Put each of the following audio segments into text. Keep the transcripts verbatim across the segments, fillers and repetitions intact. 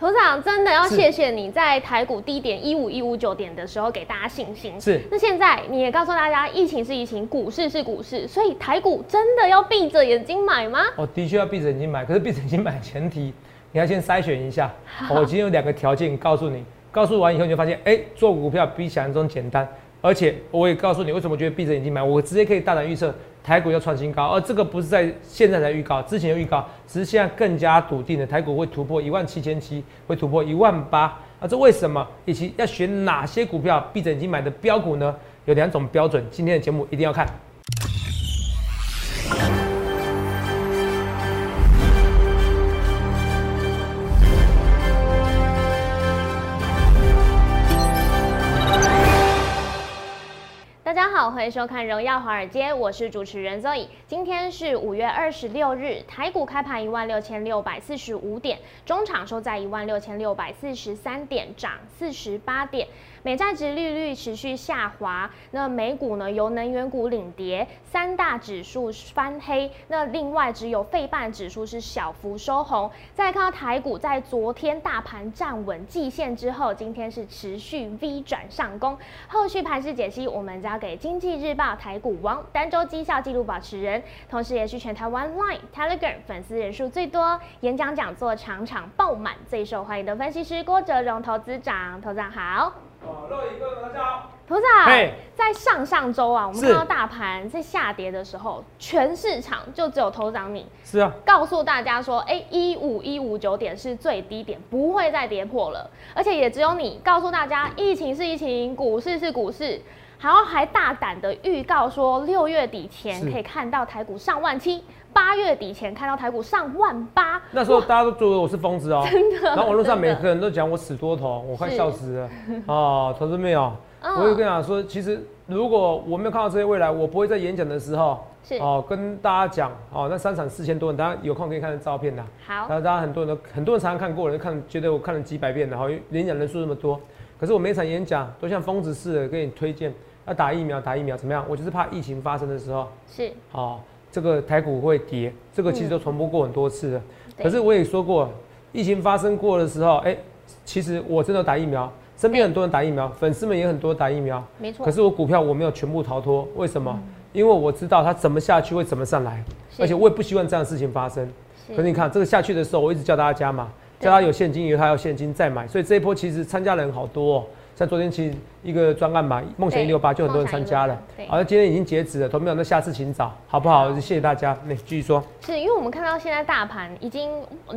头长真的要谢谢你在台股低点一五一五九点的时候给大家信心。是，那现在你也告诉大家，疫情是疫情，股市是股市，所以台股真的要闭着眼睛买吗？哦，的确要闭着眼睛买，可是闭着眼睛买前提，你要先筛选一下。我、哦、今天有两个条件告诉你，告诉完以后你就发现，哎、欸，做股票比想象中简单，而且我也告诉你为什么觉得闭着眼睛买，我直接可以大胆预测台股要创新高，而这个不是在现在才预告，之前的预告，只是现在更加笃定的台股会突破一万七千七，会突破一万八。那这为什么？以及要选哪些股票闭着眼睛买的标股呢？有两种标准，今天的节目一定要看。好，欢迎收看《荣耀华尔街》，我是主持人 Zoe。今天是五月二十六日，台股开盘一万六千六百四十五点，中场收在一万六千六百四十三点，涨四十八点。美债殖利率持续下滑，那美股呢由能源股领跌，三大指数翻黑，那另外只有费半指数是小幅收红。再看到台股在昨天大盘站稳季线之后，今天是持续 V 转上攻。后续盘势解析，我们交给经济日报台股王、单周绩效纪录保持人，同时也是全台湾 Line、Telegram 粉丝人数最多、演讲讲座场场爆满、最受欢迎的分析师郭哲荣投资长。投资长好。哦，各位大家好。投资长，在上上周啊，我们看到大盘在下跌的时候，全市场就只有投资长你是啊，告诉大家说，哎、欸，一五一五九点是最低点，不会再跌破了，而且也只有你告诉大家，疫情是疫情，股市是股市。然后还大胆的预告说，六月底前可以看到台股上万七，八月底前看到台股上万八。那时候大家都觉得我是疯子哦，真的。然后网络上每个人都讲我死多头，我快笑死了。哦，投资没有，我就跟你讲说，其实如果我没有看到这些未来，我不会在演讲的时候，哦，跟大家讲，哦，那三场四千多人，大家有空可以看看照片啦。好，然后大家很多人都很多人常常看过，人看觉得我看了几百遍，然后演讲人数那么多，可是我每场演讲都像疯子似的给你推荐。要打疫苗，打疫苗怎么样？我就是怕疫情发生的时候，是哦，这个台股会跌，这个其实都重播过很多次了。嗯、可是我也说过，疫情发生过的时候，哎、欸，其实我真的打疫苗，身边很多人打疫苗，欸、粉丝们也很多打疫苗，没错。可是我股票我没有全部逃脱，为什么？嗯、因为我知道它怎么下去会怎么上来，而且我也不希望这样的事情发生。可是你看这个下去的时候，我一直叫大家加码，叫他有现金，以后他要现金再买，所以这一波其实参加人好多、哦。像昨天其实一个专案嘛，梦想一六八就很多人参加了，好，今天已经截止了，投票那下次请早，好不好？好，谢谢大家。那、欸、继续说，是因为我们看到现在大盘已经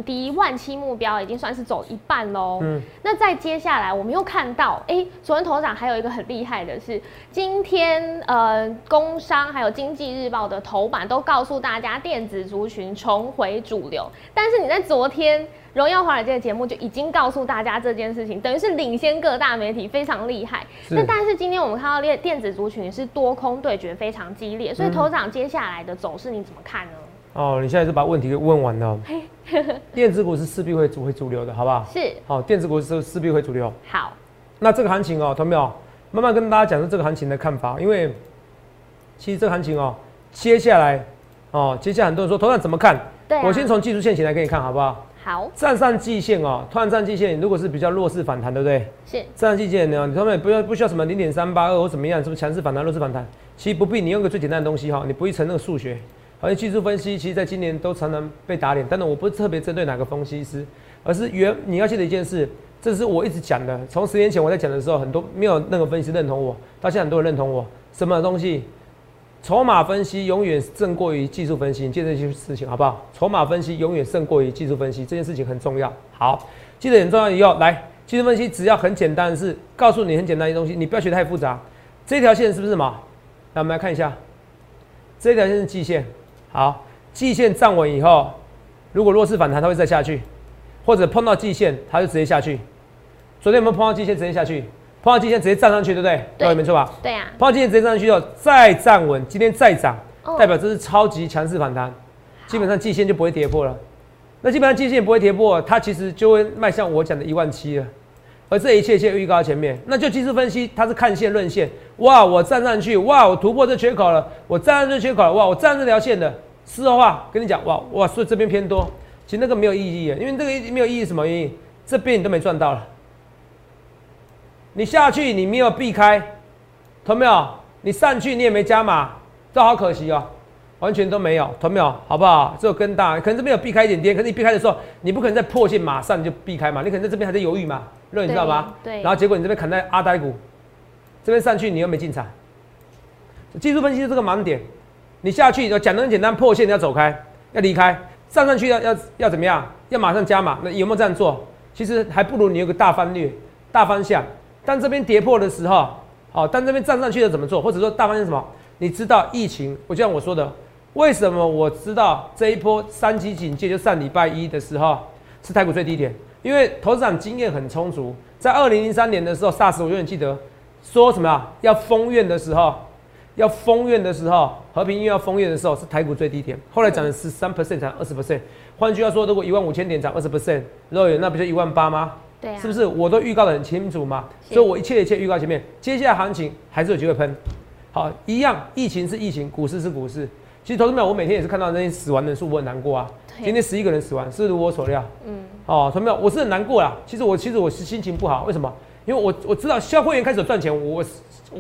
离万七目标已经算是走一半喽。嗯，那再接下来我们又看到，哎、欸，昨天头长还有一个很厉害的是，今天呃，工商还有经济日报的头版都告诉大家电子族群重回主流，但是你在昨天。荣耀华尔街的节目就已经告诉大家这件事情，等于是领先各大媒体，非常厉害。那但是今天我们看到电电子族群是多空对决非常激烈，所以头长接下来的走势你怎么看呢？哦，你现在就把问题给问完了。电子股是势必会主会主流的，好不好？是。好、哦，电子股是势必会主流。好。那这个行情哦，同没有？慢慢跟大家讲说这个行情的看法，因为其实这个行情哦，接下来哦，接下来很多人说头长怎么看？对、啊，我先从技术线型来给你看，好不好？好，站上季线哦，突然站季线，如果是比较弱势反弹，对不对？是站上季线呢，你他们不要不需要什么零点三八二或怎么样，什么强势反弹、弱势反弹，其实不必。你用个最简单的东西哈，你不必成那个数学，好像技术分析，其实在今年都常常被打脸。当然，我不是特别针对哪个分析师，而是原你要记得一件事，这是我一直讲的。从十年前我在讲的时候，很多没有那个分析认同我，到现在很多人认同我。什么东西？筹码分析永远胜过于技术分析，你记得这件事情好不好？筹码分析永远胜过于技术分析，这件事情很重要。好，记得很重要以后，来技术分析只要很简单的是告诉你很简单的东西，你不要学太复杂。这条线是不是什么？来，我们来看一下，这条线是季线。好，季线站稳以后，如果弱势反弹，它会再下去，或者碰到季线，它就直接下去。昨天我们碰到季线直接下去。碰到季线直接站上去，对不对？对，没错吧？对啊。碰到季线直接站上去后，再站稳，今天再涨，哦、代表这是超级强势反弹，基本上季线就不会跌破了。那基本上季线不会跌破，它其实就会迈向我讲的一万七了。而这一切切预告在前面，那就技术分析，它是看线论线。哇，我站上去，哇，我突破这缺口了，我站上这缺口了，哇，我站上这条线的。事后话跟你讲，哇哇，所以这边偏多，其实那个没有意义，因为那个没有意义，什么原因？这边你都没赚到了。你下去你没有避开，懂没有？你上去你也没加码，这好可惜哦，完全都没有，懂没有？好不好？只有跟大，可能这边有避开一点点，可是你避开的时候，你不可能在破线马上你就避开嘛，你可能在这边还在犹豫嘛，热你知道吗？对。然后结果你这边砍在阿呆股，这边上去你又没进场。技术分析是这个盲点，你下去讲得很简单，破线你要走开，要离开。上上去要要要怎么样？要马上加码，那有没有这样做？其实还不如你有个大翻略、大方向。当这边跌破的时候，好、哦，当这边站上去了怎么做？或者说大方向什么？你知道疫情，我就像我说的，为什么我知道这一波三级警戒就上礼拜一的时候是台股最低点？因为投资长经验很充足，在二零零三年的时候 SARS 我永远记得说什么啊？要封院的时候。要封院的时候，和平医院要封院的时候是台股最低点，后来涨了十三 percent， 涨二十 percent。换句话说，如果一万五千点涨 二十 percent， 肉眼那不就一万八吗？对、啊，是不是？我都预告得很清楚嘛，所以我一切一切预告前面，接下来行情还是有机会喷。好，一样，疫情是疫情，股市是股市。其实投资们，我每天也是看到那些死亡人数，我很难过啊。今天十一个人死亡，是如我所料。嗯，哦，投资们，我是很难过啦。其实我其实我是心情不好，为什么？因为我我知道消费员开始赚钱，我。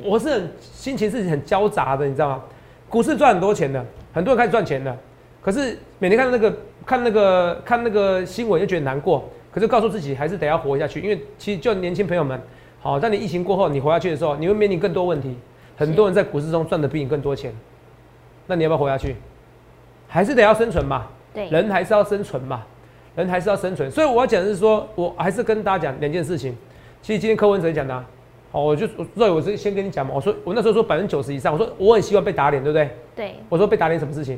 我是很心情是很交杂的，你知道吗？股市赚很多钱的，很多人开始赚钱的，可是每天看那个看那个看那个新闻就觉得难过，可是告诉自己还是得要活下去，因为其实就年轻朋友们，好，当你疫情过后你活下去的时候，你会面临更多问题，很多人在股市中赚的比你更多钱，那你要不要活下去？还是得要生存嘛，对，人还是要生存嘛，人还是要生存，所以我要讲的是说，我还是跟大家讲两件事情，其实今天柯文哲讲的、啊。哦，我就Zoe，我是先跟你讲嘛。我说我那时候说百分之九十以上，我说我很希望被打脸，对不对？对。我说被打脸什么事情？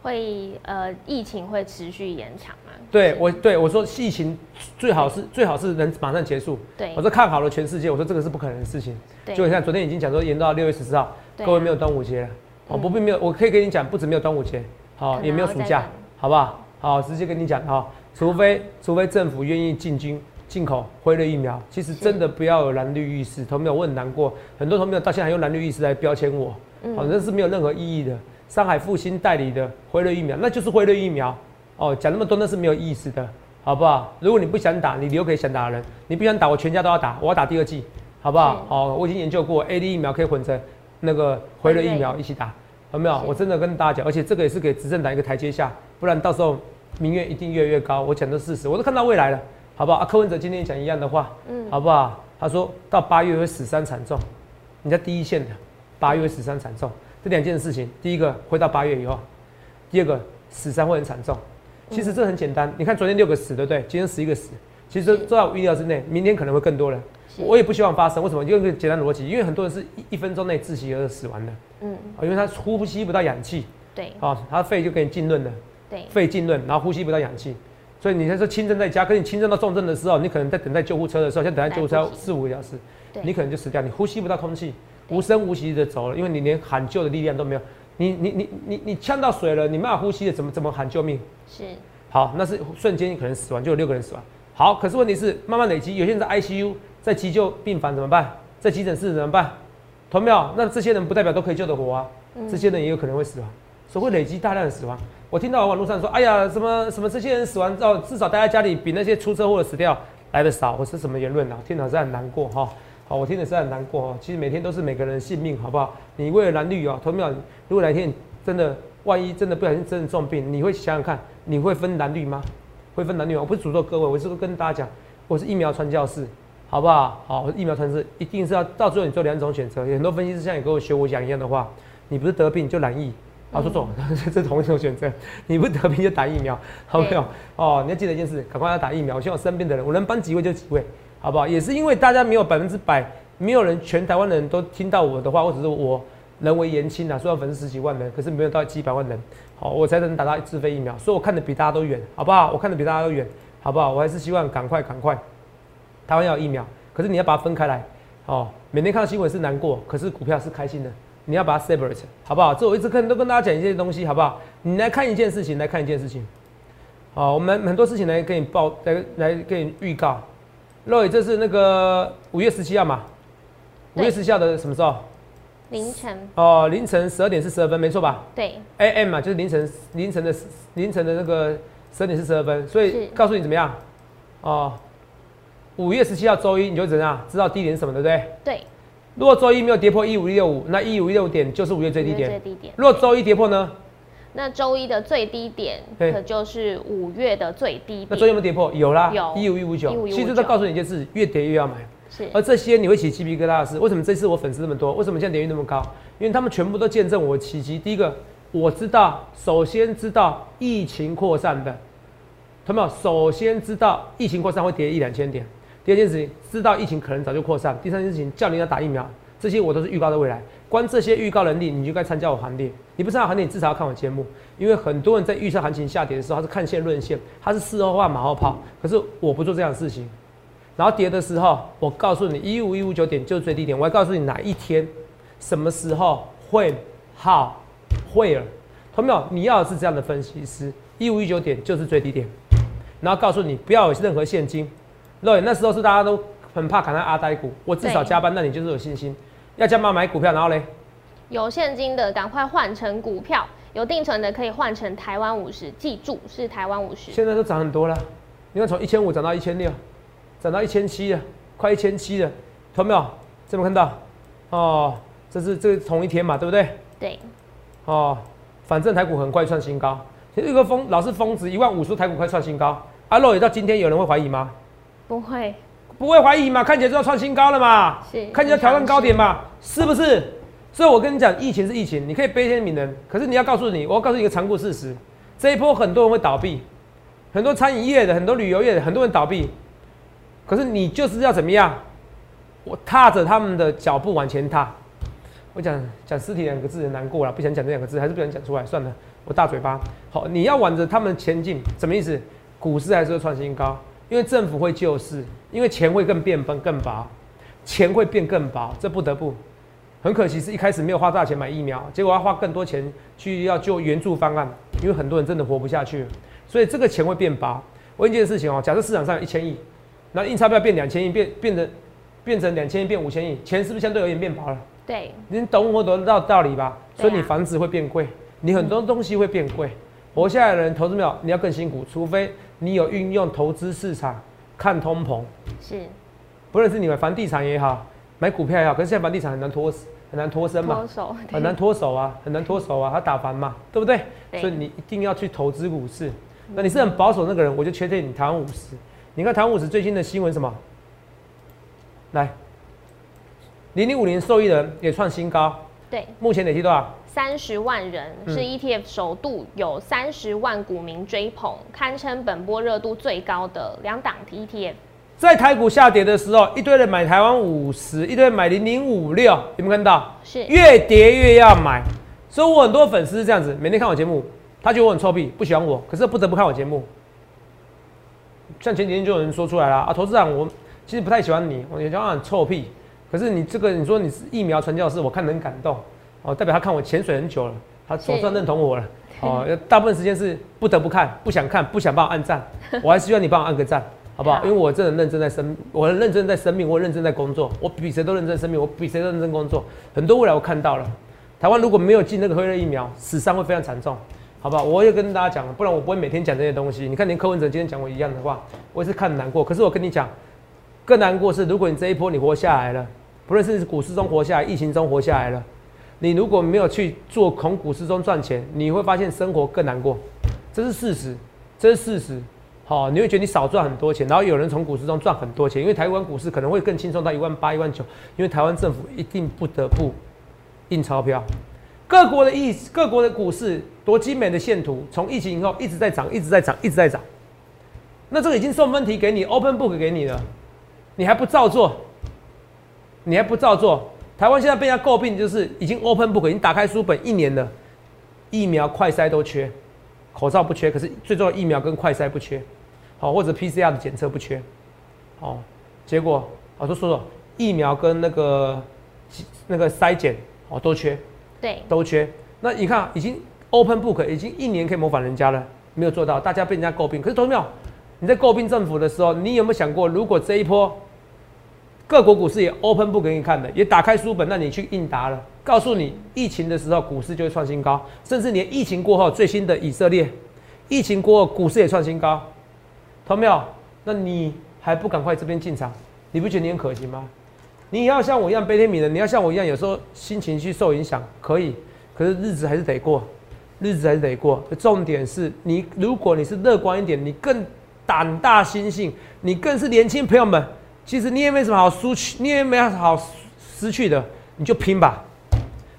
会呃，疫情会持续延长嘛？对，我对我说疫情最好是最好是能马上结束。对。我说看好了全世界，我说这个是不可能的事情。对。就像昨天已经讲说延到六月十四号，各位没有端午节了。哦，不，并没有，我可以跟你讲，不止没有端午节，好，也没有暑假，好不好？好，直接跟你讲哈，除非除非政府愿意进军。进口辉瑞疫苗，其实真的不要有蓝绿意识，同没有？我很难过，很多同没有到现在还用蓝绿意识来标签我，好、嗯，那、哦、是没有任何意义的。上海复兴代理的辉瑞疫苗，那就是辉瑞疫苗哦，讲那么多那是没有意思的，好不好？如果你不想打，你留给想打的人，你不想打，我全家都要打，我要打第二剂，好不好？哦，我已经研究过 A Z 疫苗可以混成那个辉瑞疫苗一起打，有没有？我真的跟大家讲，而且这个也是给执政党一个台阶下，不然到时候民怨一定越来越高。我讲的是事实，我都看到未来了。好不好？啊，柯文哲今天讲一样的话，嗯，好不好？他说到八月会死伤惨重，你在第一线的，八月会死伤惨重，这两件事情，第一个回到八月以后，第二个死伤会很惨重。其实这很简单，嗯、你看昨天六个死，对不对？今天十一个死，其实都在我预料之内，明天可能会更多了。我也不希望发生，为什么？用一个简单逻辑，因为很多人是一一分钟内窒息而死亡的，嗯，因为他呼吸不到氧气，对，啊、哦，他肺就给你浸润了，对，肺浸润，然后呼吸不到氧气。所以你在说轻症在家，跟你轻症到重症的时候，你可能在等待救护车的时候，像等待救护车四五个小时，你可能就死掉，你呼吸不到空气，无声无息的走了，因为你连喊救的力量都没有，你你你你你呛到水了，你没办法呼吸了，怎么怎么喊救命？是，好，那是瞬间可能死亡，就有六个人死亡。好，可是问题是慢慢累积，有些人在 I C U， 在急救病房怎么办？在急诊室怎么办？同没有？那这些人不代表都可以救得活啊，这些人也有可能会死亡，所以会累积大量的死亡。我听到网络上说，哎呀，什么什么这些人死亡之后，至少待在家里比那些出车祸的死掉来得少，或是什么言论啊？听的是很难过哈、哦。好，我听的是很难过哈、哦。其实每天都是每个人的性命，好不好？你为了蓝绿啊、哦，投票，如果哪天真的万一真的不小心真的重病，你会想想看，你会分蓝绿吗？会分蓝绿吗？我不是诅咒各位，我是跟大家讲，我是疫苗传教士，好不好？好，我是疫苗传教士，一定是要到最后你做两种选择。很多分析师像你跟我学我讲一样的话，你不是得病就染疫。啊，说错，这是同一种选择。你不得病就打疫苗，好不好？哦，你要记得一件事，赶快要打疫苗。我希望身边的人，我能帮几位就几位，好不好？也是因为大家没有百分之百，没有人全台湾的人都听到我的话，或者是我人为言轻啊。虽然粉丝十几万人，可是没有到几百万人，好，我才能打到自费疫苗。所以我看得比大家都远，好不好？我看得比大家都远，好不好？我还是希望赶快赶快，台湾要有疫苗，可是你要把它分开来，哦，每天看到新闻是难过，可是股票是开心的。你要把它 separate， 好不好？这我一直跟都跟大家讲一些东西，好不好？你来看一件事情，来看一件事情。好，我们很多事情来给你报，来来给你预告。Zoe， 这是那个五月十七号嘛？五月十七号的什么时候？凌晨。哦，凌晨十二点四十二分，没错吧？对。A M 嘛，就是凌晨凌晨的凌晨的那个十二点四十二分，所以告诉你怎么样？哦，五月十七号周一你就怎样知道低点是什么，对不对？对。如果周一没有跌破一五一六五，那一五一六点就是五月最低点。最低点。如果周一跌破呢？那周一的最低点可就是五月的最低点。那周一有没有跌破？有啦，有一五一五九。其实都告诉你一件事，越跌越要买。是。而这些你会起鸡皮疙瘩的是，为什么这次我粉丝那么多？为什么现在点击率那么高？因为他们全部都见证我奇迹。第一个，我知道，首先知道疫情扩散的，同没有？首先知道疫情扩散会跌一两千点。第二件事情，知道疫情可能早就扩散。第三件事情，叫你要打疫苗。这些我都是预告的未来，关这些预告能力，你就该参加我行列。你不知道行列，你至少要看我节目，因为很多人在预测行情下跌的时候，他是看线论线，他是事后话马后炮。可是我不做这样的事情。然后跌的时候，我告诉你一五一五九点就是最低点，我还告诉你哪一天、什么时候会好会了。同没有？你要是这样的分析师，一五一九点就是最低点，然后告诉你不要有任何现金。对，那时候是大家都很怕砍到阿呆股，我至少加班，那你就是有信心。要加班买股票，然后嘞，有现金的赶快换成股票，有定存的可以换成台湾五十，记住是台湾五十。现在都涨很多了，你看从一千五涨到一千六，涨到一千七了，快一千七了，看到没有？这没看到？哦，这是这是同一天嘛，对不对？对。哦，反正台股很快创新高，有个峰老是峰值一万五十，台股快创新高。阿肉也到今天，有人会怀疑吗？不会，不会怀疑嘛？看起来就要创新高了嘛？是，看起来挑战高点嘛？是不是？所以我跟你讲，疫情是疫情，你可以悲天悯人，可是你要告诉你，我要告诉你一个残酷事实：这一波很多人会倒闭，很多餐饮业的，很多旅游业的，很多人倒闭。可是你就是要怎么样？我踏着他们的脚步往前踏。我讲讲尸体两个字很难过了，不想讲这两个字，还是不想讲出来，算了，我大嘴巴。好，你要挽着他们前进，什么意思？股市还是会创新高。因为政府会救市，因为钱会更变分更薄，钱会变更薄，这不得不。很可惜是一开始没有花大钱买疫苗，结果要花更多钱去要救援助方案，因为很多人真的活不下去了，所以这个钱会变薄。我问一件事情哦，假设市场上有一千亿，那印钞票变两千亿，变变成变成两千亿变五千亿，钱是不是相对有点变薄了？对，你懂我懂到道理吧？所以你房子会变贵，你很多东西会变贵。活下来的人，投资没有，你要更辛苦，除非你有运用投资市场看通膨。是，不论是你买房地产也好，买股票也好，可是现在房地产很难脱很难脱身嘛，脱手很难脱手啊，很难脱手啊，他打房嘛，对不对？對所以你一定要去投资股市。那你是很保守那个人，我就确定你台湾五十。你看台湾五十最新的新闻什么？来，零零五零受益人也创新高。对，目前累计多少？三十万人，是 E T F 首度有三十万股民追捧，堪称本波热度最高的两档 E T F。在台股下跌的时候，一堆人买台湾五十，一堆人买零零五六，有没有看到？是越跌越要买。所以我很多粉丝是这样子，每天看我节目，他觉得我很臭屁，不喜欢我，可是不得不看我节目。像前几天就有人说出来了啊，投资长我其实不太喜欢你，我觉得很臭屁。可是你这个，你说你是疫苗传教士，我看很感动哦，代表他看我潜水很久了，他总算认同我了哦。大部分时间是不得不看，不想看，不想帮我按赞，我还是希望你帮我按个赞，好不好？因为我真的认真在生，我认真在生命，我认真在工作，我比谁都认真生命，我比谁都认真工作。很多未来我看到了，台湾如果没有进那个辉瑞疫苗，死伤会非常惨重，好不好？我也跟大家讲，不然我不会每天讲这些东西。你看连柯文哲今天讲我一样的话，我也是看难过。可是我跟你讲。更难过是，如果你这一波你活下来了，不论是股市中活下来，疫情中活下来了，你如果没有去做从股市中赚钱，你会发现生活更难过，这是事实，这是事实。好、哦，你会觉得你少赚很多钱，然后有人从股市中赚很多钱，因为台湾股市可能会更轻松到一万八、一万九，因为台湾政府一定不得不印钞票。各国的疫，各国的股市多精美的线图，从疫情以后一直在涨，一直在涨，一直在涨。那这个已经送分题给你 ，open book 给你了。你还不照做？你还不照做？台湾现在被人家诟病，就是已经 open book， 已经打开书本一年了，疫苗、快筛都缺，口罩不缺，可是最重要的疫苗跟快筛不缺，好、哦、或者 P C R 的检测不缺，好、哦，结果我、哦、说说疫苗跟那个那个筛检哦都缺，对，都缺。那你看已经 open book， 已经一年可以模仿人家了，没有做到，大家被人家诟病。可是同志们，你在诟病政府的时候，你有没有想过，如果这一波？各国股市也 open book 给你看的，也打开书本让你去应答了。告诉你，疫情的时候股市就会创新高，甚至连疫情过后最新的以色列，疫情过后股市也创新高，懂没有？那你还不赶快这边进场，你不觉得你很可惜吗？你也要像我一样悲天悯人，你要像我一样，有时候心情去受影响可以，可是日子还是得过，日子还是得过。重点是你，如果你是乐观一点，你更胆大心性，你更是年轻朋友们，其实你也没什么好输去，你也没好失去的，你就拼吧，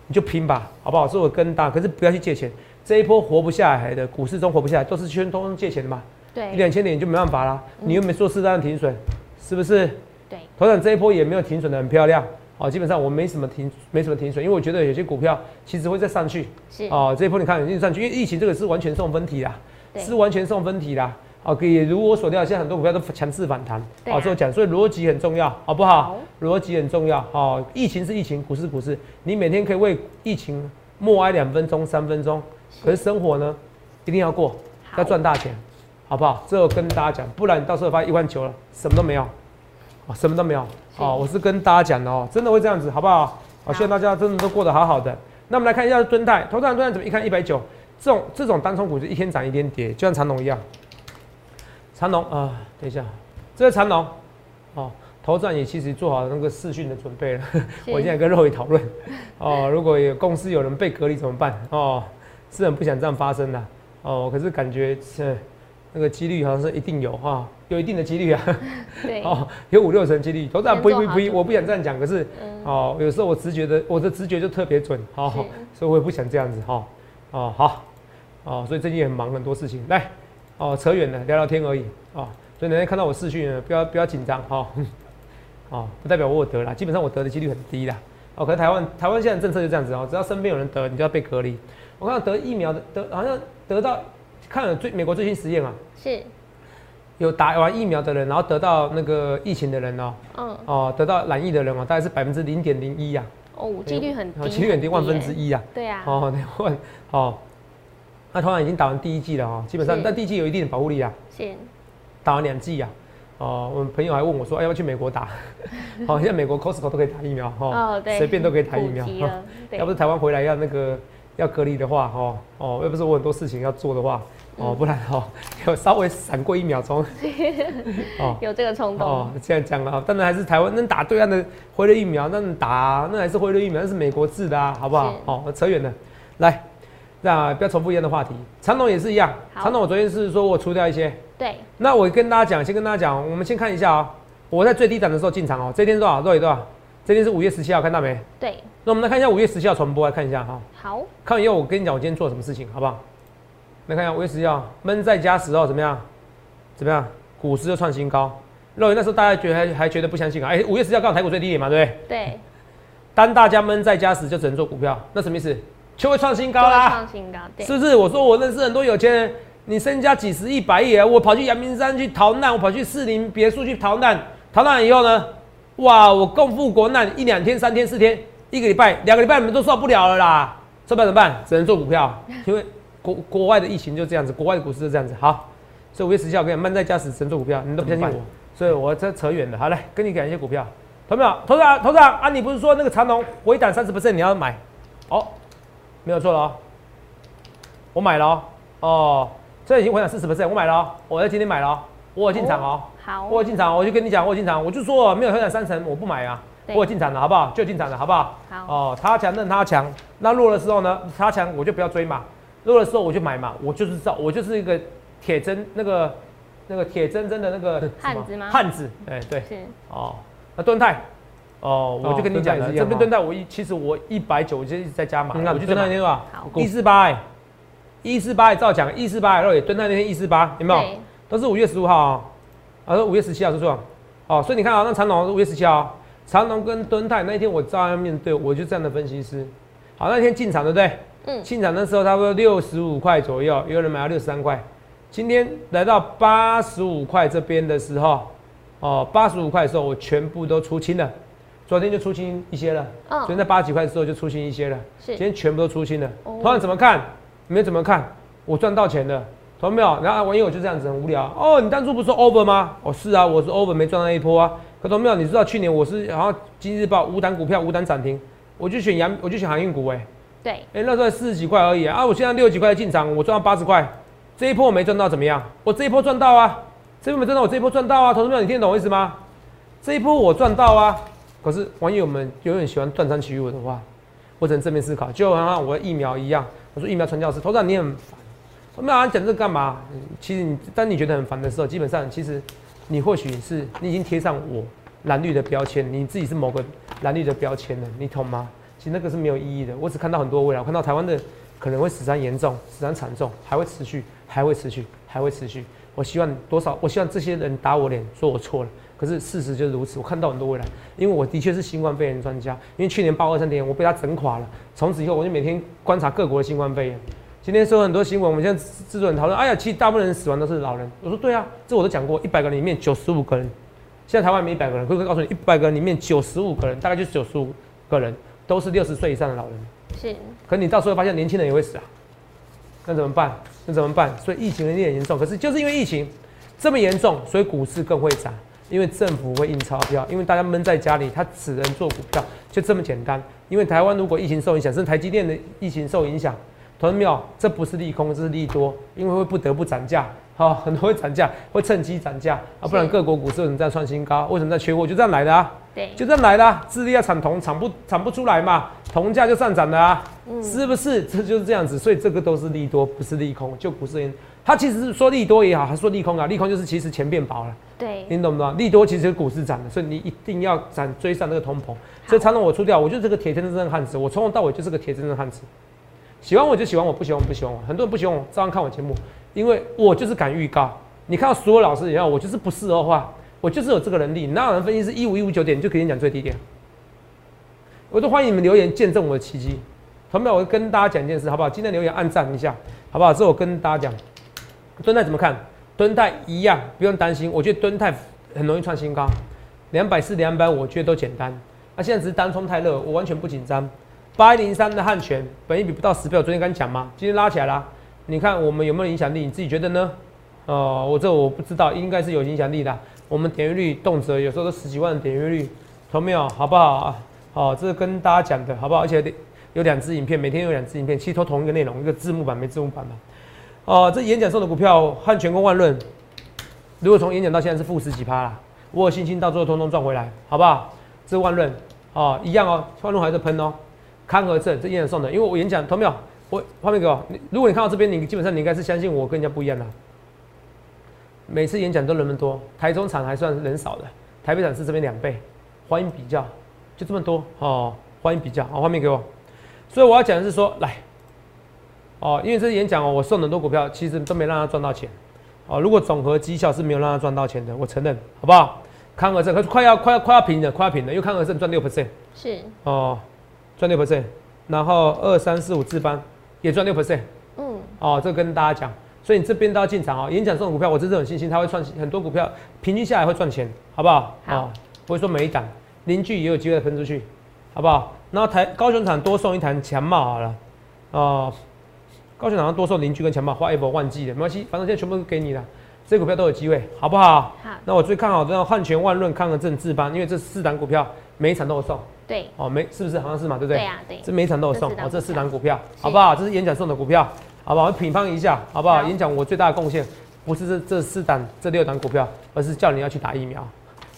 你就拼吧，好不好？所以我跟大，可是不要去借钱。这一波活不下来的，股市中活不下来，都是圈通借钱的嘛。对，一两千点你就没办法啦。嗯、你又没做适当的停损，是不是？对，头场这一波也没有停损的很漂亮。哦，基本上我没什么停，没什么停损，因为我觉得有些股票其实会再上去。是。哦，这一波你看已经上去，因为疫情这个是完全送分题啦，是完全送分题啦。哦，也如我所料，现在很多股票都强势反弹。对、啊。哦，所以讲，所以逻辑很重要，好不好？逻辑很重要。哦，疫情是疫情，股市股市，你每天可以为疫情默哀两分钟、三分钟。可是生活呢，一定要过，要赚大钱，好不好？这我跟大家讲，不然你到时候发现一万九了，什么都没有，哦，什么都没有，哦，我是跟大家讲的哦，真的会这样子，好不好？好，希望大家真的都过得好好的。那我们来看一下敦泰，头段敦泰怎么一看一百九，这种这种单冲股就一天涨一天跌，就像长龙一样。长龙啊、呃，等一下，这是长龙，哦。头段也其实做好那个视讯的准备了，我现在跟肉爷讨论，哦，如果有公司有人被隔离怎么办？哦。是很不想这样发生的、啊、哦，可是感觉是那个几率好像是一定有哈、哦，有一定的几率啊，对，哦，有五六成几率。头上不不不，我不想这样讲，可是、嗯、哦，有时候我直觉的，我的直觉就特别准，哦，所以我也不想这样子哈，哦好，哦，所以最近也很忙很多事情，来，哦扯远了，聊聊天而已，哦，所以大家看到我视讯呢，不要不要紧张哈，哦，不代表我有得啦，基本上我得的几率很低啦，哦，可是台湾台湾现在政策就这样子哦，只要身边有人得，你就要被隔离。我看到得疫苗的得好像得到看了最美国最新实验啊，是有打完疫苗的人，然后得到那个疫情的人哦、喔，嗯哦、呃、得到染疫的人哦、喔，大概是百分之零点零一啊，哦几率很低，几率很低，万分之一啊，对啊，哦那万哦，那通常已经打完第一剂了哦、喔，基本上但第一剂有一定的保护力啊，是打完两剂啊。哦，我们朋友还问我说：“哎、欸，要不要去美国打？好、哦，现在美国 Costco 都可以打疫苗，哈、哦，随、哦、便都可以打疫苗。哦、要不是台湾回来要那个要隔离的话，哈、哦，哦，要不是我很多事情要做的话，哦，不然哈、哦，有稍微闪过一秒钟，哦，有这个冲动。哦，这样讲了，当然还是台湾能打对岸的辉瑞疫苗，那打、啊、那还是辉瑞疫苗，那是美国制的啊，好不好？哦，扯远了，来。”那不要重复一样的话题，长龙也是一样。长龙我昨天是说我出掉一些，对。那我跟大家讲，先跟大家讲，我们先看一下啊、喔。我在最低档的时候进场哦、喔，这天多少？多少？多少？这天是五月十七号，看到没？对。那我们来看一下五月十七号传播，来看一下哈、喔。好。看以后我跟你讲，我今天做什么事情，好不好？来看一下五月十七号，闷在家时候怎么样？怎么样？股市就创新高。肉眼那时候大家觉得还还觉得不相信啊？哎、欸，五月十七号刚好台股最低点嘛，对不对？对。当大家闷在家时，就只能做股票，那什么意思？就会创新高啦，创新高，对，是不是？我说我认识很多有钱人，你身家几十亿、百亿啊，我跑去阳明山去逃难，我跑去士林别墅去逃难，逃难以后呢，哇，我共赴国难一两天、三天、四天、一个礼拜、两个礼拜，你们都受不了了啦，受不了怎么办？只能做股票，因为国国外的疫情就这样子，国外的股市就这样子。好，所以五月十七号跟你闷在家时只能做股票，你都不相信我，所以我这扯远了。好，来跟你讲一些股票，投没有？头上头上啊，你不是说那个长龙回档三十%你要买？哦。没有错了哦，我买了哦，哦，这已经回涨四十 percent， 我买了哦，我在今天买了哦，我有进场哦，哦好，我有进场，我就跟你讲，我有进场，我就说没有回涨三成，我不买啊，我有进场了，好不好？就进场了，好不好？好，哦，他强任他强，那弱的时候呢，他强我就不要追嘛，弱的时候我就买嘛，我就是造，我就是一个铁针那个那个铁铮铮的那个汉子吗？汉子，哎、欸、对，是哦，那敦泰。哦，我就跟你讲，这边蹲在我一，其实我一百九，我就一直在加码。你看，我就蹲在那天吧，一四八哎，一四八也照讲，一四八肉也蹲在那天一四八，有没有？都是五月十五号啊，啊，五月十七号是不是？哦，所以你看啊，那长龙五月十七号，长龙跟敦泰那一天，我照样面对，我就这样的分析师。好，那天进场对不对？嗯，进场的时候差不多六十五块左右，有人买到六十三块。今天来到八十五块这边的时候，哦，八十五块的时候，我全部都出清了。昨天就出清一些了，哦、昨天在八几块之后就出清一些了，今天全部都出清了。同样、哦、怎么看？你们怎么看？我赚到钱了，同样没有？然后网友就这样子很无聊。哦，你当初不是说 over 吗？哦，是啊，我是 over 没赚到一波啊。可同没有？你知道去年我是然后今日报五档股票五档涨停，我就选阳，我就选航运股哎、欸。对。哎、欸，那时候四十几块而已啊，啊我现在六十几块进场，我赚到八十块，这一波我没赚到怎么样？我这一波赚到啊，这波没赚到，我这一波赚到啊！投资朋友，你听得懂我意思吗？这一波我赚到啊！可是网友们永远喜欢断章取义我的话，我只能正面思考。就好像我的疫苗一样，我说疫苗传教士，投资人你很烦，我们讲这干嘛？其实你当你觉得很烦的时候，基本上其实你或许是你已经贴上我蓝绿的标签，你自己是某个蓝绿的标签了，你懂吗？其实那个是没有意义的。我只看到很多未来，我看到台湾的可能会死伤严重、死伤惨重，还会持续，还会持续，还会持续。我希望多少？我希望这些人打我脸，说我错了。可是事实就是如此，我看到很多未来，因为我的确是新冠肺炎专家。因为去年爆二三点，我被他整垮了。从此以后，我就每天观察各国的新冠肺炎。今天说很多新闻，我们现在制作人讨论，哎呀，其实大部分人死亡都是老人。我说对啊，这我都讲过，一百个人里面九十五个人，现在台湾没一百个人，可以告诉你，一百个人里面九十五个人，大概就是九十五个人都是六十岁以上的老人。是。可你到时候发现年轻人也会死啊，那怎么办？那怎么办？所以疫情有点严重，可是就是因为疫情这么严重，所以股市更会涨，因为政府会印钞票，因为大家闷在家里，他只能做股票，就这么简单。因为台湾如果疫情受影响，甚至台积电的疫情受影响，同志们，这不是利空，这是利多，因为会不得不涨价，好、哦，很多会涨价，会趁机涨价啊，不然各国股市为什么在创新高？为什么在缺货？就这样来的啊，对，就这样来的、啊。智利要产铜，产不产不出来嘛，铜价就上涨了啊。嗯、是不是？这就是这样子，所以这个都是利多，不是利空。就股市，它其实是说利多也好，还是说利空啊？利空就是其实钱变薄了，对，你懂不懂？利多其实股市涨的，所以你一定要涨追上那个通膨。所以常常我出掉，我就是这个铁铮铮的汉子，我从头到尾就是个铁铮铮的汉子。喜欢我就喜欢我，不喜欢我不喜欢我。很多人不喜欢我，照样看我节目，因为我就是敢预告。你看到所有老师也要，我就是不事后话，我就是有这个能力。哪有人分析是一五一五九点就可以讲最低点？我都欢迎你们留言见证我的奇迹。同学们，我跟大家讲一件事，好不好？今天留言按赞一下，好不好？这我跟大家讲，敦泰怎么看？敦泰一样，不用担心。我觉得敦泰很容易创新高，两百四、两百五，我觉得都简单。那、啊、现在只是单冲太热，我完全不紧张。八一零三的汉权，本益比不到十倍，我昨天刚讲嘛，今天拉起来啦。你看我们有没有影响力？你自己觉得呢？哦、呃，我这我不知道，应该是有影响力的。我们点阅率动辄有时候都十几万的点阅率，同没有？好不好啊？好、哦，这是跟大家讲的，好不好？而且有两支影片，每天有两支影片，其实都同一个内容，一个字幕版没字幕版嘛。哦、呃，这演讲送的股票和全国万润，如果从演讲到现在是负十几趴啦，我有信心到最后通通赚回来，好不好？这是万润哦，一样哦，万润还在喷哦。康和正这演讲送的，因为我演讲，同没有？我画面给我，如果你看到这边，你基本上你应该是相信我跟人家不一样啦。每次演讲都人们多，台中场还算人少的，台北场是这边两倍，欢迎比较，就这么多哦，欢迎比较，好、哦，画面给我。所以我要讲的是说，来，哦，因为这次演讲哦，我送很多股票，其实都没让他赚到钱，哦，如果总和绩效是没有让他赚到钱的，我承认，好不好？康和正快要快要快要平了，快要平了，因为康和正赚 百分之六 是哦，赚 百分之六， 然后二三四五智邦也赚 百分之六， 嗯，哦，这跟大家讲，所以你这边都要进场哦。演讲这种股票，我真的很信心，他会赚很多股票，平均下来会赚钱，好不好？好，哦、不会说每一档邻居也有机会分出去，好不好？然后台高雄厂多送一坛强茂好了，哦、呃，高雄厂多送邻居跟强茂，花 Apple 忘记了，没关系，反正现在全部都给你了，这些股票都有机会，好不好？好。那我最看好的汉权、万润、康和正、智邦，因为这四档股票每一场都有送。对。哦，每是不是好像是嘛？对不对？对啊，对。这每一场都有送，哦，这四档股票，好不好？这是演讲送的股票，好不好？品乓一下，好不好？好演讲我最大的贡献不是这这四档、这六档股票，而是叫你要去打疫苗。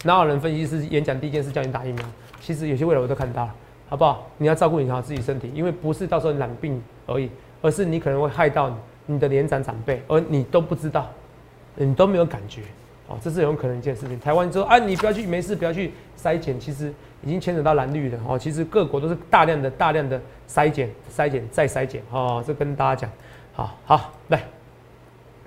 哪有人分析师演讲第一件事叫你打疫苗？其实有些未来我都看到了。好不好？你要照顾你好自己身体，因为不是到时候染病而已，而是你可能会害到 你, 你的年长长辈，而你都不知道，你都没有感觉，哦，这是有可能一件事情。台湾说啊，你不要去，没事不要去筛检，其实已经牵扯到蓝绿了，哦，其实各国都是大量的大量的筛检、筛检再筛检，哦，这跟大家讲，好好来。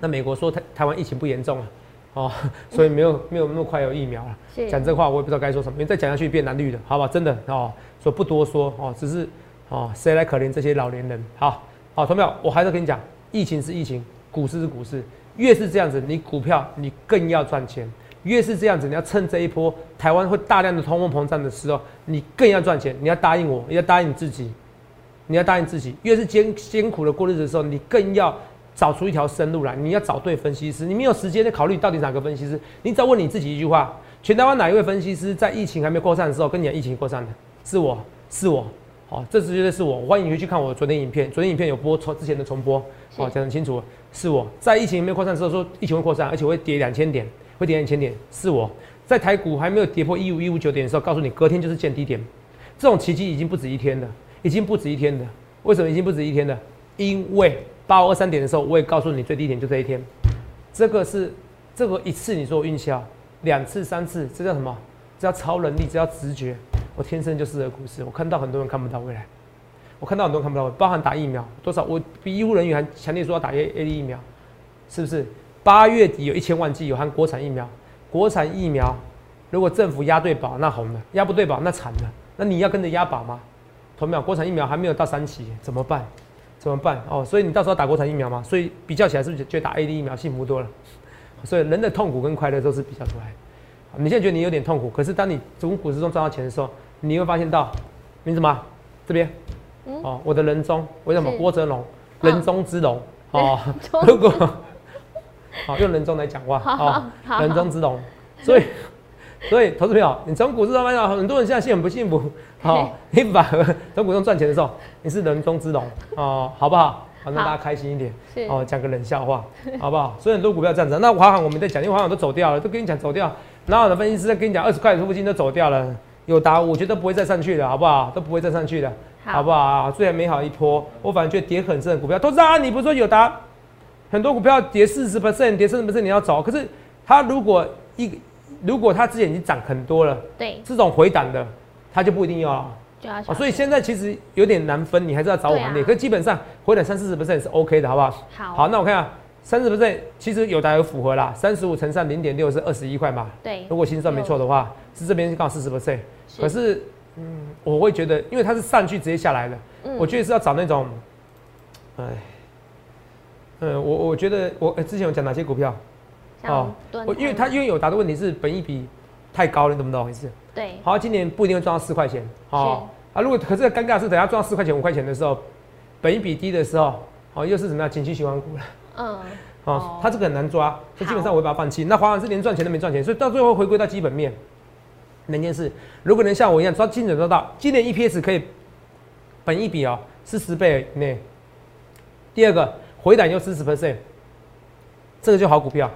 那美国说台台湾疫情不严重啊，哦，所以没有没有那么快有疫苗了。讲这话我也不知道该说什么，因为再讲下去变蓝绿的，好不好？真的哦。所以不多说哦，只是哦，谁来可怜这些老年人？好，好，同学们，我还是跟你讲，疫情是疫情，股市是股市，越是这样子，你股票你更要赚钱，越是这样子，你要趁这一波台湾会大量的通货膨胀的时候，你更要赚钱，你要答应我，你要答应你自己，你要答应自己，越是艰艰苦的过日子的时候，你更要找出一条生路来，你要找对分析师，你没有时间在考虑到底哪个分析师，你只要问你自己一句话：全台湾哪一位分析师在疫情还没扩散的时候跟你讲疫情扩散的？是我，是我，好、哦，这次绝对是我。我欢迎你回去看我昨天影片，昨天影片有播重之前的重播，好、哦，讲得很清楚，是我在疫情没有扩散的时候说疫情会扩散，而且会跌两千点，会跌一千点，是我在台股还没有跌破一五一五九点的时候，告诉你隔天就是见低点。这种奇迹已经不止一天了，已经不止一天了。为什么已经不止一天了？因为八五二三点的时候，我也告诉你最低点就这一天。这个是这个一次你说我运气好，两次三次，这叫什么？这叫超能力，这叫直觉。我天生就适合股市，我看到很多人看不到未来，我看到很多人看不到未来，包含打疫苗多少，我比医护人员还强烈说要打 A A D 疫苗，是不是？八月底有一千万剂有含国产疫苗，国产疫苗如果政府押对宝那红了，押不对宝那惨了，那你要跟着押宝吗？同秒国产疫苗还没有到三期，怎么办？怎么办？哦，所以你到时候打国产疫苗嘛，所以比较起来是不是觉得打 A D 疫苗幸福多了？所以人的痛苦跟快乐都是比较出来的。你现在觉得你有点痛苦，可是当你从股市中赚到钱的时候，你会发现到，你怎么这边、嗯哦，我的人中，为什么郭哲龙，人中之龙哦，如果好、哦、用人中来讲话啊、哦，人中之龙，所以所以投资朋友，你从股市中发现很多人现在幸很不幸福，好、哦，你反而从股中赚钱的时候，你是人中之龙哦，好不好？好，让大家开心一点，哦，讲个冷笑话，好不好？所以很多股票这样子，那华航我们在讲，因为华航都走掉了，都跟你讲走掉。然后我的分析师在跟你讲，二十块附近都走掉了，有达我觉得不会再上去了，好不好？都不会再上去了， 好, 好不好？最美好一波，我反正觉得跌很深的股票，都是啊，你不是说有达很多股票跌 百分之四十， 跌 百分之四十 你要走，可是它如果一如果它之前已经涨很多了，对，这种回档的，它就不一定要了。哦、所以现在其实有点难分，你还是要找我们列、啊。可是基本上回档三四十 percent 是 OK 的，好不好？好。好，那我看啊，三十 percent 其实有达有符合啦，三十五乘上零点六是二十一块嘛。对。如果心算没错的话，是这边刚好四十 percent。可是，嗯，我会觉得，因为它是上去直接下来的，嗯、我觉得是要找那种，哎，嗯，我我觉得我、欸、之前有讲哪些股票？哦，我因为它因为有达的问题是本益比太高了，你懂不懂？是。对。好，今年不一定会赚到四块钱。哦。啊，如果可是尴尬的是，等下赚到四块钱、五块钱的时候，本益比低的时候，哦，又是怎么样？景气循环股了。嗯。哦，它这个很难抓，所以基本上我会把它放弃。那华航是连赚钱都没赚钱，所以到最后回归到基本面。两件事，如果能像我一样抓精准抓到，今年 E P S 可以本益比哦是十倍以内。第二个回档又四十 percent， 这个就好股票。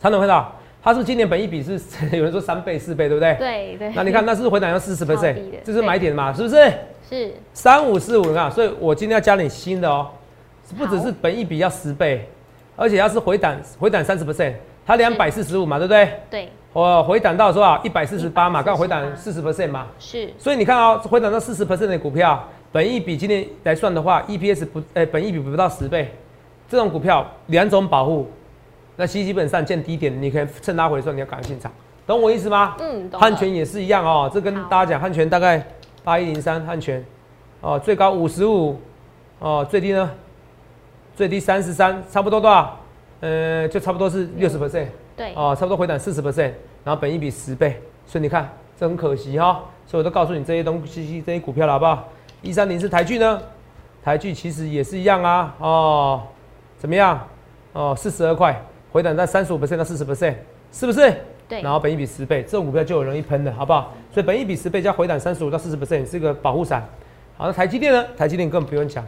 常常看到。它是今年本益比是有人说三倍四倍，对不对？对对。那你看，那是回档要四十 percent， 这是买点嘛，是不是？是。三五四五，你看，所以我今天要加点新的哦，不只是本益比要十倍，而且要是回档回档三十 percent， 它两百四十五嘛，对不对？对。我回档到说啊，一百四十八嘛，刚回档四十 percent 嘛。是。所以你看哦，回档到四十 percent 的股票，本益比今天来算的话 ，E P S 不，哎、欸，本益比不到十倍，这种股票两种保护。那基本上见低点，你可以趁拉回的时候，你要赶快进场，懂我意思吗？嗯，懂。汉泉也是一样哦，这跟大家讲，汉泉大概八一零三，汉泉哦，最高五十五，哦，最低呢，最低三十三，差不多多少？呃，就差不多是六十 percent， 对，哦，差不多回档四十 percent， 然后本益比十倍，所以你看这很可惜哈、哦，所以我都告诉你这些东西，这些股票了好不好？一三零是台剧呢，台剧其实也是一样啊，哦，怎么样？哦，四十二块。回档在三十五 percent 到四十 percent， 是不是？对。然后本益比十倍，这种股票就有容易喷的，好不好？所以本益比十倍加回档三十五到四十 percent 是个保护伞。好，那台积电呢？台积电根本不用讲，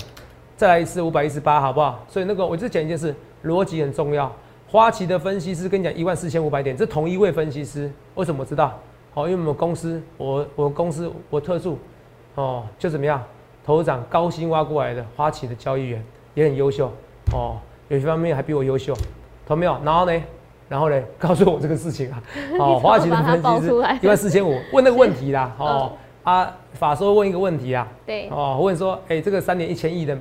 再来一次五百一十八，好不好？所以那个我就讲一件事，逻辑很重要。花旗的分析师跟你讲一万四千五百点，这同一位分析师，为什么我知道？好、哦，因为我们公司，我我公司我特助，哦，就怎么样？头长高薪挖过来的花旗的交易员也很优秀，哦，有些方面还比我优秀。懂没有？然后呢？然后呢？告诉我这个事情啊！哦，花旗的分析师一万四千五，问那个问题啦。哦、嗯、啊，法说问一个问题啊。对。哦，问说，哎、欸，这个三年一千亿的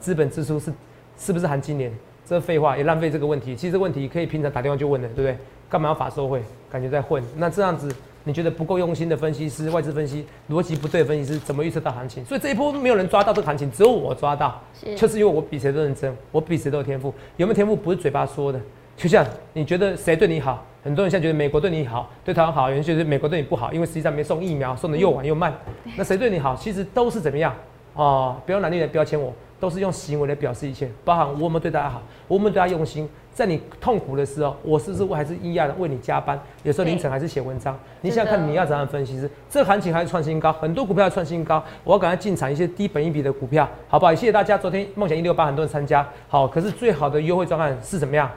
资本支出是是不是含今年？这废话也浪费这个问题。其实这个问题可以平常打电话就问了，对不对？干嘛要法说会？感觉在混。那这样子，你觉得不够用心的分析师、外资分析逻辑不对的分析师，怎么预测到行情？所以这一波没有人抓到这个行情，只有我抓到。就是因为我比谁都认真，我比谁都有天赋。有没有天赋不是嘴巴说的。就像你觉得谁对你好，很多人现在觉得美国对你好，对台湾好，有人觉得美国对你不好，因为实际上没送疫苗，送的又晚又慢。嗯、那谁对你好，其实都是怎么样哦、呃？不要拿力来标签我，都是用行为来表示一切，包含我们对大家好，我们对大家用心。在你痛苦的时候，我是不是还是一样的为你加班？有时候凌晨还是写文章。你想想看，你要怎样分析？是这行情还是创新高？很多股票创新高，我要赶快进场一些低本益比的股票，好不好？也谢谢大家，昨天梦想一六八很多人参加，好，可是最好的优惠专案是怎么样？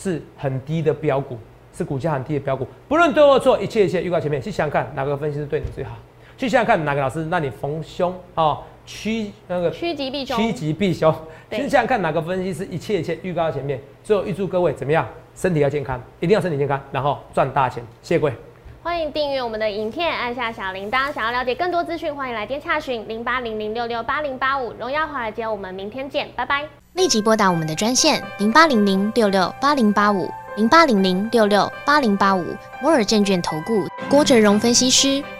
是很低的标股，是股价很低的标股。不论对或错，一切一切预告前面，去想想看哪个分析师对你最好，去想想看哪个老师让你逢凶啊趋那个趋吉避凶，趋吉避凶。去想想看哪个分析师一切一切预告前面。最后预祝各位怎么样？身体要健康，一定要身体健康，然后赚大钱。谢谢各位。欢迎订阅我们的影片，按下小铃铛。想要了解更多资讯，欢迎来电洽询零八零零六六八零八五。荣耀华尔街，我们明天见，拜拜。立即拨打我们的专线零八零零六六八零八五零八零零六六八零八五。摩尔证券投顾郭哲荣分析师。